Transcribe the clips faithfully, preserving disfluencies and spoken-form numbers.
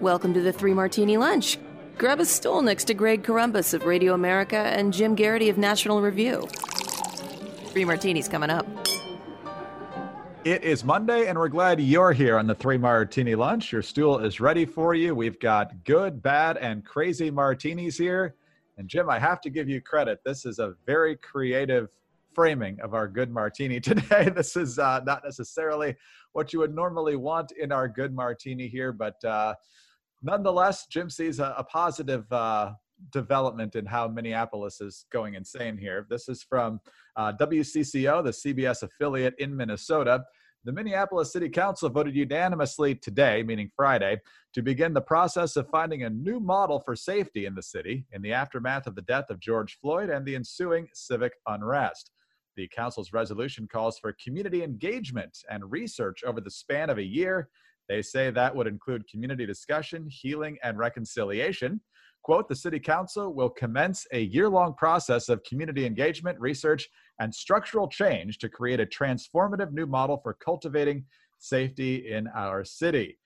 Welcome to the Three Martini Lunch. Grab a stool next to Greg Corumbus of Radio America and Jim Garrity of National Review. Three Martini's coming up. It is Monday, and we're glad you're here on the Three Martini Lunch. Your stool is ready for you. We've got good, bad, and crazy martinis here. And Jim, I have to give you credit. This is a very creative framing of our good martini today. This is uh, not necessarily what you would normally want in our good martini here, but uh, nonetheless, Jim sees a, a positive uh, development in how Minneapolis is going insane here. This is from uh, W C C O, the C B S affiliate in Minnesota. The Minneapolis City Council voted unanimously today, meaning Friday, to begin the process of finding a new model for safety in the city in the aftermath of the death of George Floyd and the ensuing civic unrest. The council's resolution calls for community engagement and research over the span of a year. They say that would include community discussion, healing, and reconciliation. Quote, the city council will commence a year-long process of community engagement, research, and structural change to create a transformative new model for cultivating safety in our city.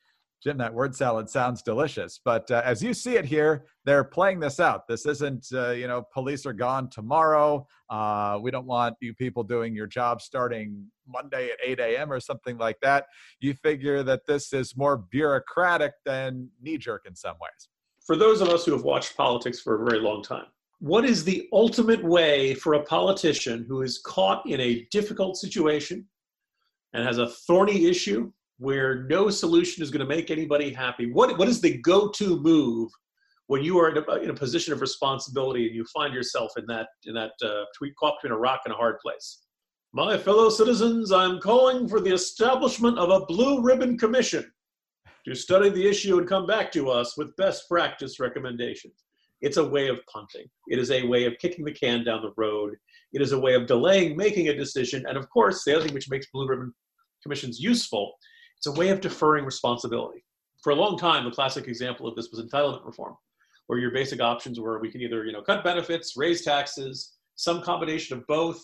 Jim, that word salad sounds delicious, but uh, as you see it here, they're playing this out. This isn't, uh, you know, police are gone tomorrow. Uh, we don't want you people doing your job starting Monday at eight a.m. or something like that. You figure that this is more bureaucratic than knee-jerk in some ways. For those of us who have watched politics for a very long time, what is the ultimate way for a politician who is caught in a difficult situation and has a thorny issue where no solution is going to make anybody happy? What, what is the go-to move when you are in a, in a position of responsibility and you find yourself in that, in that uh, caught between a rock and a hard place? My fellow citizens, I'm calling for the establishment of a blue ribbon commission to study the issue and come back to us with best practice recommendations. It's a way of punting. It is a way of kicking the can down the road. It is a way of delaying making a decision. And of course, the other thing which makes blue ribbon commissions useful, it's a way of deferring responsibility. For a long time, the classic example of this was entitlement reform, where your basic options were we can either, you know, cut benefits, raise taxes, some combination of both.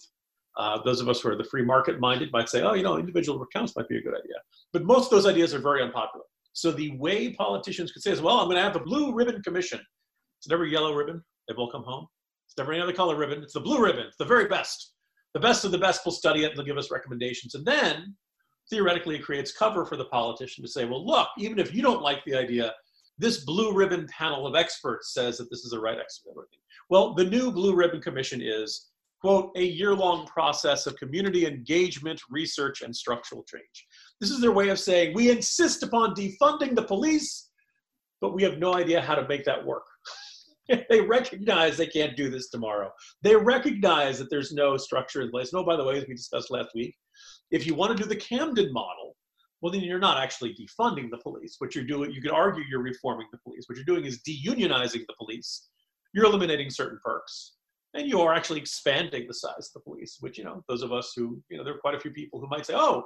Uh, those of us who are the free market minded might say, oh, you know, individual accounts might be a good idea. But most of those ideas are very unpopular. So the way politicians could say is, well, I'm going to have the blue ribbon commission. It's never yellow ribbon. They've all come home. It's never any other color ribbon. It's the blue ribbon. It's the very best. The best of the best will study it and they'll give us recommendations. And then, theoretically, it creates cover for the politician to say, well, look, even if you don't like the idea, this blue ribbon panel of experts says that this is the right expert. Well, the new blue ribbon commission is, quote, a year-long process of community engagement, research, and structural change. This is their way of saying, we insist upon defunding the police, but we have no idea how to make that work. They recognize they can't do this tomorrow. They recognize that there's no structure in place. No, by the way, as we discussed last week, if you want to do the Camden model, well, then you're not actually defunding the police. What you're doing, you could argue you're reforming the police. What you're doing is deunionizing the police. You're eliminating certain perks. And you are actually expanding the size of the police, which, you know, those of us who, you know, there are quite a few people who might say, oh,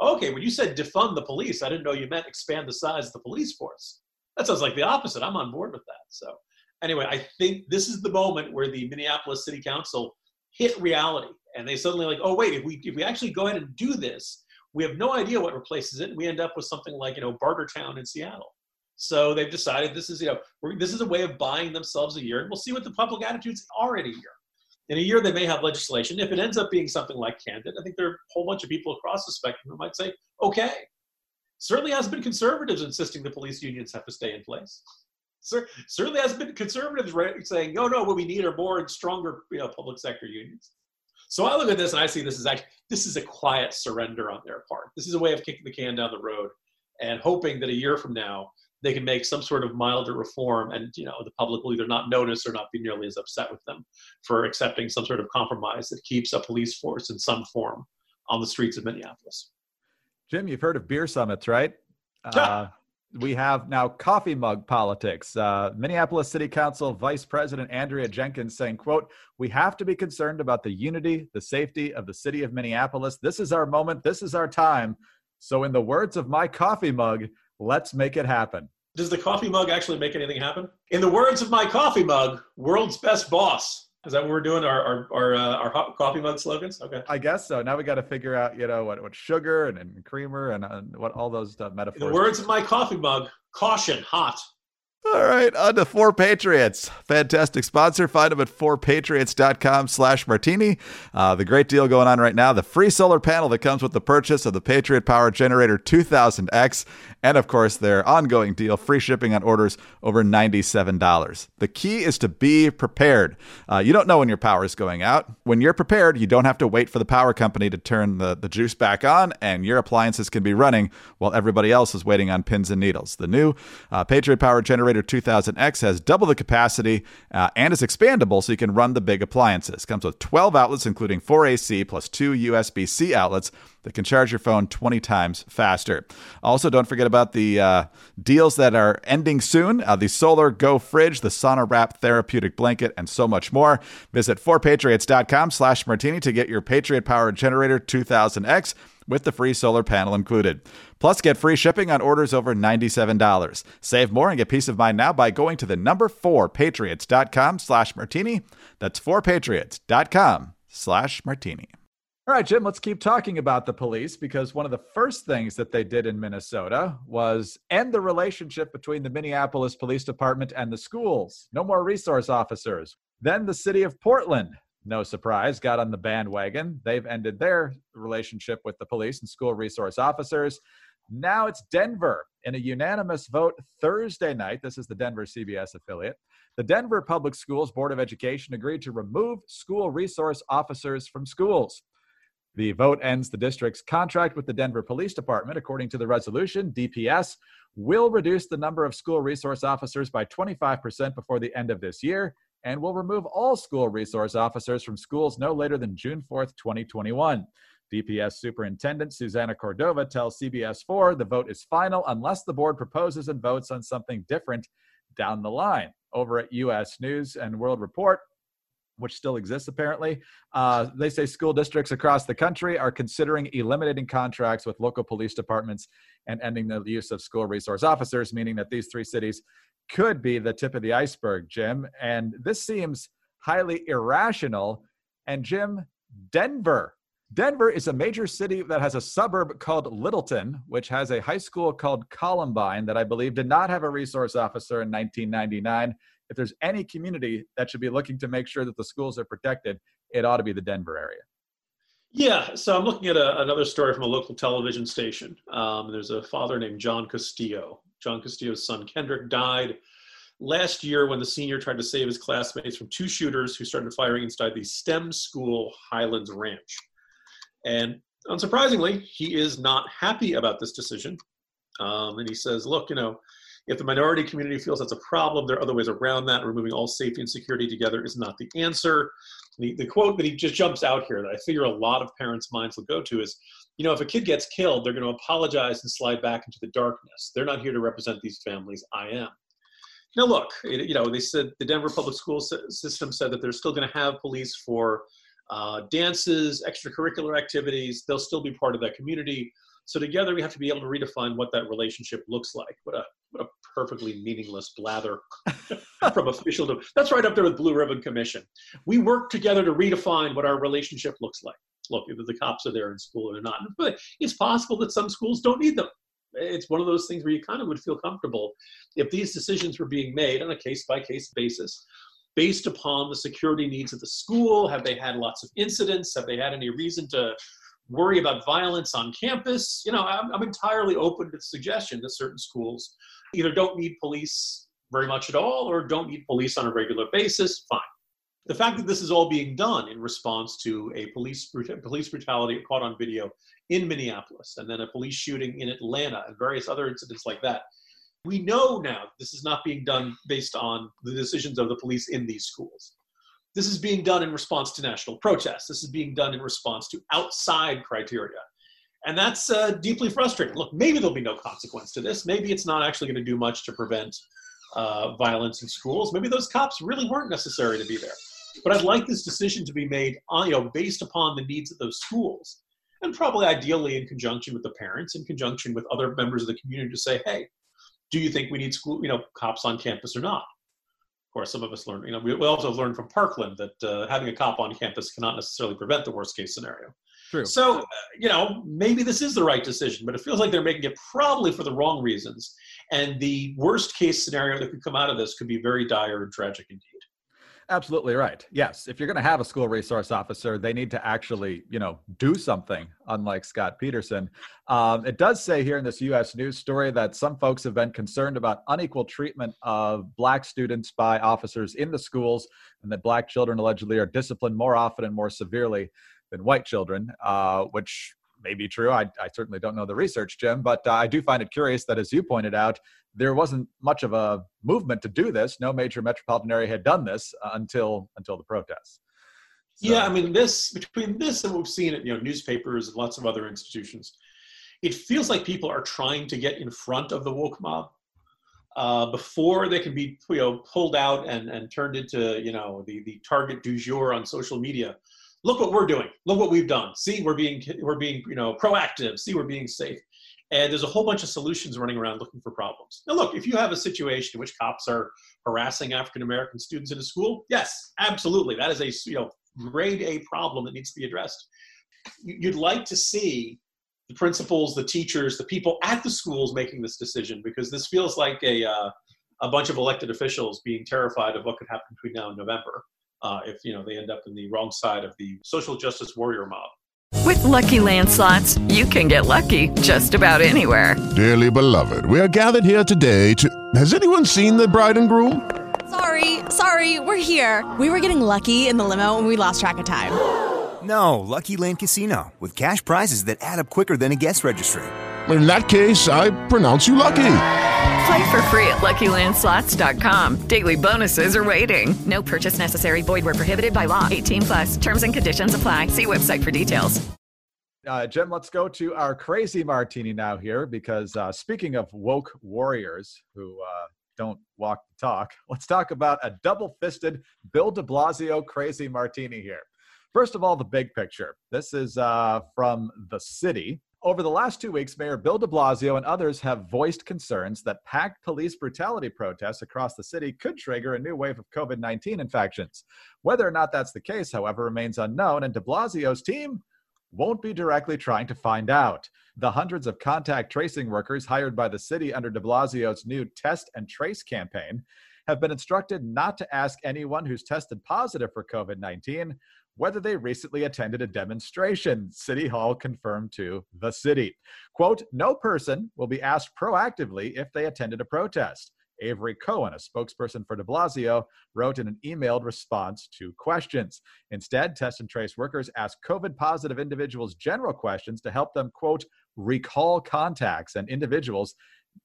okay, when you said defund the police, I didn't know you meant expand the size of the police force. That sounds like the opposite. I'm on board with that. So anyway, I think this is the moment where the Minneapolis City Council hit reality. And they suddenly like, oh, wait, if we if we actually go ahead and do this, we have no idea what replaces it. And we end up with something like, you know, Bartertown in Seattle. So they've decided this is, you know, we're, this is a way of buying themselves a year. And we'll see what the public attitudes are in a year. In a year, they may have legislation. If it ends up being something like Camden, I think there are a whole bunch of people across the spectrum who might say, okay, certainly has been conservatives insisting the police unions have to stay in place. Cer- certainly has been conservatives right, saying, no, no, what we need are more and stronger, you know, public sector unions. So I look at this and I see this is actually, this is a quiet surrender on their part. This is a way of kicking the can down the road and hoping that a year from now, they can make some sort of milder reform and, you know, the public will either not notice or not be nearly as upset with them for accepting some sort of compromise that keeps a police force in some form on the streets of Minneapolis. Jim, you've heard of beer summits, right? Uh, we have now coffee mug politics. Uh, Minneapolis City Council Vice President Andrea Jenkins saying, quote, "We have to be concerned about the unity, the safety of the city of Minneapolis. This is our moment. This is our time. So in the words of my coffee mug, let's make it happen." Does the coffee mug actually make anything happen? In the words of my coffee mug, world's best boss. Is that what we're doing? Our our our, uh, our coffee mug slogans? Okay. I guess so. Now we got to figure out, you know, what, what sugar and, and creamer and, and what all those uh, metaphors. In the words of my coffee mug, caution, hot. All right, on to Four Patriots. Fantastic sponsor. Find them at four patriots dot com slash martini. Uh, the great deal going on right now, the free solar panel that comes with the purchase of the Patriot Power Generator two thousand X. And, of course, their ongoing deal, free shipping on orders over ninety-seven dollars. The key is to be prepared. Uh, you don't know when your power is going out. When you're prepared, you don't have to wait for the power company to turn the, the juice back on, and your appliances can be running while everybody else is waiting on pins and needles. The new uh, Patriot Power Generator two thousand X has double the capacity uh, and is expandable so you can run the big appliances. Comes with twelve outlets, including four A C plus two U S B C outlets that can charge your phone twenty times faster. Also, don't forget about the uh, deals that are ending soon. Uh, the Solar Go Fridge, the Sauna Wrap Therapeutic Blanket, and so much more. Visit four patriots dot com slash martini to get your Patriot Power Generator two thousand X with the free solar panel included. Plus, get free shipping on orders over ninety-seven dollars. Save more and get peace of mind now by going to the number four patriots dot com slash martini. That's four patriots dot com slash martini. All right, Jim, let's keep talking about the police, because one of the first things that they did in Minnesota was end the relationship between the Minneapolis Police Department and the schools. No more resource officers. Then the city of Portland, no surprise, got on the bandwagon. They've ended their relationship with the police and school resource officers. Now it's Denver. In a unanimous vote Thursday night, this is the Denver C B S affiliate, the Denver Public Schools Board of Education agreed to remove school resource officers from schools. The vote ends the district's contract with the Denver Police Department. According to the resolution, D P S will reduce the number of school resource officers by twenty-five percent before the end of this year, and will remove all school resource officers from schools no later than June fourth, twenty twenty-one. D P S Superintendent Susana Cordova tells C B S four the vote is final unless the board proposes and votes on something different down the line. Over at U S News and World Report, which still exists apparently, uh, they say school districts across the country are considering eliminating contracts with local police departments and ending the use of school resource officers, meaning that these three cities could be the tip of the iceberg, Jim. And this seems highly irrational. And Jim, Denver. Denver is a major city that has a suburb called Littleton, which has a high school called Columbine that I believe did not have a resource officer in nineteen ninety-nine. If there's any community that should be looking to make sure that the schools are protected, it ought to be the Denver area. Yeah, so I'm looking at a, another story from a local television station. Um, there's a father named John Castillo. John Castillo's son, Kendrick, died last year when the senior tried to save his classmates from two shooters who started firing inside the STEM school Highlands Ranch. And unsurprisingly, he is not happy about this decision. Um, and he says, look, you know, if the minority community feels that's a problem, there are other ways around that. Removing all safety and security together is not the answer. The, the quote that he just jumps out here that I figure a lot of parents' minds will go to is, you know, if a kid gets killed, they're going to apologize and slide back into the darkness. They're not here to represent these families. I am. Now, look, it, you know, they said the Denver public school system said that they're still going to have police for uh, dances, extracurricular activities. They'll still be part of that community. So together we have to be able to redefine what that relationship looks like. What a what a perfectly meaningless blather from officialdom. That's right up there with Blue Ribbon Commission. We work together to redefine what our relationship looks like. Look, either the cops are there in school or they're not. But it's possible that some schools don't need them. It's one of those things where you kind of would feel comfortable if these decisions were being made on a case-by-case basis, based upon the security needs of the school. Have they had lots of incidents? Have they had any reason to worry about violence on campus? You know, I'm, I'm entirely open to the suggestion that certain schools either don't need police very much at all or don't need police on a regular basis. Fine. The fact that this is all being done in response to a police police brutality caught on video in Minneapolis, and then a police shooting in Atlanta, and various other incidents like that, we know now this is not being done based on the decisions of the police in these schools. This is being done in response to national protests. This is being done in response to outside criteria. And that's uh, deeply frustrating. Look, maybe there'll be no consequence to this. Maybe it's not actually going to do much to prevent uh, violence in schools. Maybe those cops really weren't necessary to be there. But I'd like this decision to be made on, you know, based upon the needs of those schools, and probably ideally in conjunction with the parents, in conjunction with other members of the community to say, hey, do you think we need school, you know, cops on campus or not? Of course, some of us learned, you know, we also learned from Parkland that uh, having a cop on campus cannot necessarily prevent the worst case scenario. True. So, uh, you know, maybe this is the right decision, but it feels like they're making it probably for the wrong reasons. And the worst case scenario that could come out of this could be very dire and tragic indeed. Absolutely right. Yes. If you're going to have a school resource officer, they need to actually, you know, do something, unlike Scott Peterson. Um, it does say here in this U S News story that some folks have been concerned about unequal treatment of Black students by officers in the schools, and that Black children allegedly are disciplined more often and more severely than white children, uh, which may be true. I, I certainly don't know the research, Jim, but uh, I do find it curious that, as you pointed out, there wasn't much of a movement to do this. No major metropolitan area had done this uh, until until the protests. So. Yeah, I mean, this between this and what we've seen at, you know, newspapers and lots of other institutions, it feels like people are trying to get in front of the woke mob uh, before they can be, you know, pulled out and, and turned into, you know, the the target du jour on social media. Look what we're doing. Look what we've done. See, we're being, we're being, you know, proactive. See, we're being safe. And there's a whole bunch of solutions running around looking for problems. Now, look, if you have a situation in which cops are harassing African-American students in a school, yes, absolutely. That is a, you know, grade A problem that needs to be addressed. You'd like to see the principals, the teachers, the people at the schools making this decision, because this feels like a, uh, a bunch of elected officials being terrified of what could happen between now and November. Uh, if, you know, they end up in the wrong side of the social justice warrior mob. With Lucky Land Slots, you can get lucky just about anywhere. Dearly beloved, we are gathered here today to... Has anyone seen the bride and groom? Sorry, sorry, we're here. We were getting lucky in the limo and we lost track of time. No, Lucky Land Casino, with cash prizes that add up quicker than a guest registry. In that case, I pronounce you lucky. Play for free at Lucky Land Slots dot com. Daily bonuses are waiting. No purchase necessary. Void where prohibited by law. eighteen plus. Terms and conditions apply. See website for details. Uh, Jim, let's go to our crazy martini now here, because uh, speaking of woke warriors who uh, don't walk the talk, let's talk about a double-fisted Bill de Blasio crazy martini here. First of all, the big picture. This is uh, from The City. Over the last two weeks, Mayor Bill de Blasio and others have voiced concerns that packed police brutality protests across the city could trigger a new wave of covid nineteen infections. Whether or not that's the case, however, remains unknown, and de Blasio's team won't be directly trying to find out. The hundreds of contact tracing workers hired by the city under de Blasio's new Test and Trace campaign have been instructed not to ask anyone who's tested positive for covid nineteen whether they recently attended a demonstration. City Hall confirmed to The City. Quote, no person will be asked proactively if they attended a protest. Avery Cohen, a spokesperson for de Blasio, wrote in an emailed response to questions. Instead, test and trace workers asked COVID-positive individuals general questions to help them, quote, recall contacts and individuals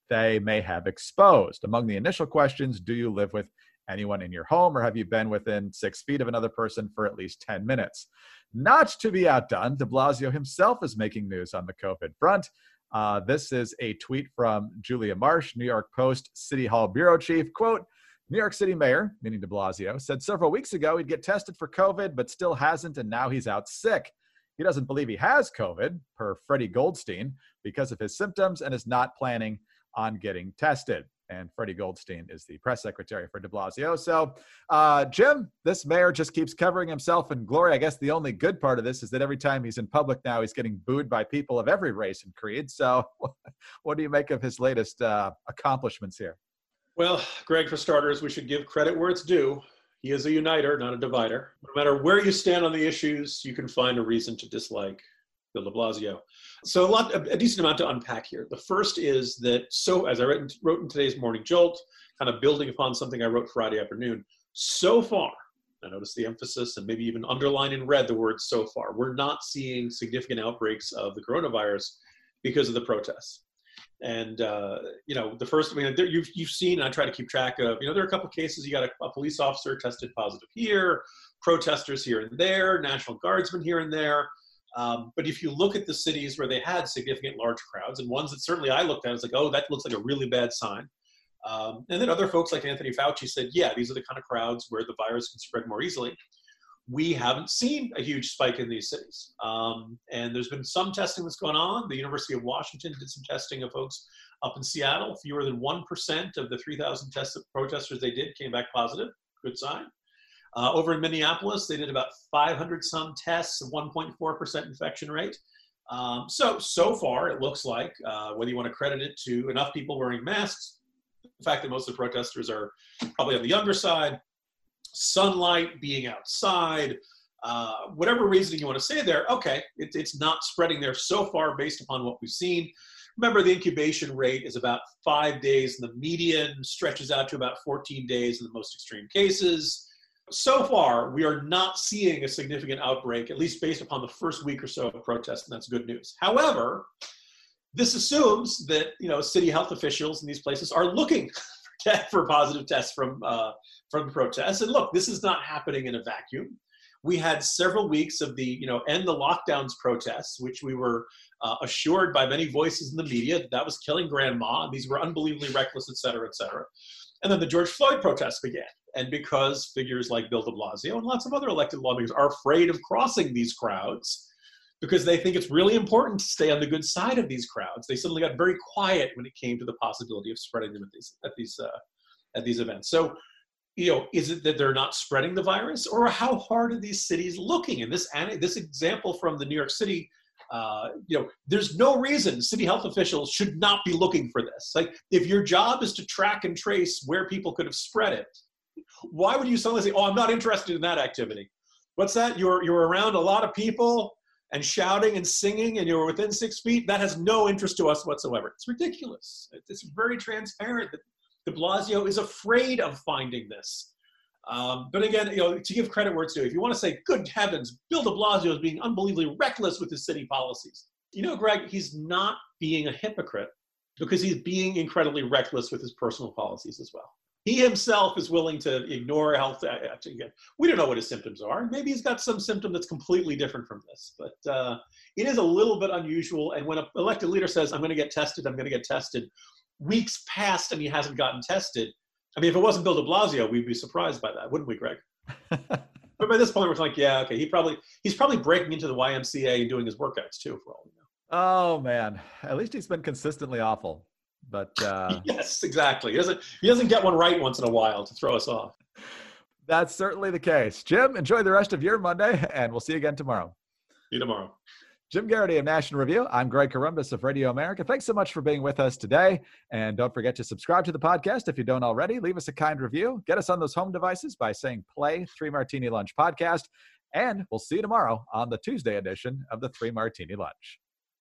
they may have exposed. Among the initial questions, do you live with anyone in your home, or have you been within six feet of another person for at least ten minutes? Not to be outdone, de Blasio himself is making news on the COVID front. Uh, this is a tweet from Julia Marsh, New York Post City Hall Bureau Chief. Quote, New York City Mayor, meaning de Blasio, said several weeks ago he'd get tested for COVID, but still hasn't, and now he's out sick. He doesn't believe he has COVID, per Freddie Goldstein, because of his symptoms, and is not planning on getting tested. And Freddie Goldstein is the press secretary for de Blasio. So, uh, Jim, this mayor just keeps covering himself in glory. I guess the only good part of this is that every time he's in public now, he's getting booed by people of every race and creed. So what do you make of his latest uh, accomplishments here? Well, Greg, for starters, we should give credit where it's due. He is a uniter, not a divider. No matter where you stand on the issues, you can find a reason to dislike Bill de Blasio. So a lot, a decent amount to unpack here. The first is that, so as I wrote, wrote in today's Morning Jolt, kind of building upon something I wrote Friday afternoon, so far, I noticed the emphasis and maybe even underline in red the word so far, we're not seeing significant outbreaks of the coronavirus because of the protests. And, uh, you know, the first, I mean, there, you've, you've seen, and I try to keep track of, you know, there are a couple of cases, you got a, a police officer tested positive here, protesters here and there, National Guardsmen here and there. Um, but if you look at the cities where they had significant large crowds, and ones that certainly I looked at, it's like, oh, that looks like a really bad sign. Um, and then other folks like Anthony Fauci said, yeah, these are the kind of crowds where the virus can spread more easily. We haven't seen a huge spike in these cities. Um, and there's been some testing that's gone on. The University of Washington did some testing of folks up in Seattle. Fewer than one percent of the three thousand tests of protesters they did came back positive. Good sign. Uh, over in Minneapolis, they did about five hundred some tests, one point four percent infection rate. Um, so, so far, it looks like, uh, whether you want to credit it to enough people wearing masks, the fact that most of the protesters are probably on the younger side, sunlight, being outside, uh, whatever reasoning you want to say there, okay, it, it's not spreading there so far based upon what we've seen. Remember, the incubation rate is about five days, and the median stretches out to about fourteen days in the most extreme cases. So far, we are not seeing a significant outbreak, at least based upon the first week or so of protest, and that's good news. However, this assumes that, you know, city health officials in these places are looking for, te- for positive tests from uh, from protests. And look, this is not happening in a vacuum. We had several weeks of the, you know, end the lockdowns protests, which we were uh, assured by many voices in the media that, that was killing grandma. These were unbelievably reckless, et cetera, et cetera. And then the George Floyd protests began. And because figures like Bill de Blasio and lots of other elected lawmakers are afraid of crossing these crowds, because they think it's really important to stay on the good side of these crowds, they suddenly got very quiet when it came to the possibility of spreading them at these at these uh, at these events. So, you know, is it that they're not spreading the virus, or how hard are these cities looking? And this this example from the New York City, uh, you know, there's no reason city health officials should not be looking for this. Like, if your job is to track and trace where people could have spread it, why would you suddenly say, "Oh, I'm not interested in that activity"? What's that? You're you're around a lot of people and shouting and singing, and you're within six feet, that has no interest to us whatsoever. It's ridiculous. It's very transparent that de Blasio is afraid of finding this. Um, but again, you know, to give credit where it's due, if you want to say, good heavens, Bill de Blasio is being unbelievably reckless with his city policies. You know, Greg, he's not being a hypocrite because he's being incredibly reckless with his personal policies as well. He himself is willing to ignore health. We don't know what his symptoms are. Maybe he's got some symptom that's completely different from this, but uh, it is a little bit unusual. And when an elected leader says, I'm going to get tested, I'm going to get tested, weeks passed and he hasn't gotten tested. I mean, if it wasn't Bill de Blasio, we'd be surprised by that, wouldn't we, Greg? But by this point, we're like, yeah, okay, he probably he's probably breaking into the Y M C A and doing his workouts too, for all we know. Oh, man. At least he's been consistently awful. But uh, yes, exactly. He doesn't, he doesn't get one right once in a while to throw us off. That's certainly the case. Jim, enjoy the rest of your Monday, and we'll see you again tomorrow. See you tomorrow. Jim Garrity of National Review. I'm Greg Corumbus of Radio America. Thanks so much for being with us today. And don't forget to subscribe to the podcast if you don't already. Leave us a kind review. Get us on those home devices by saying play Three Martini Lunch podcast. And we'll see you tomorrow on the Tuesday edition of the Three Martini Lunch.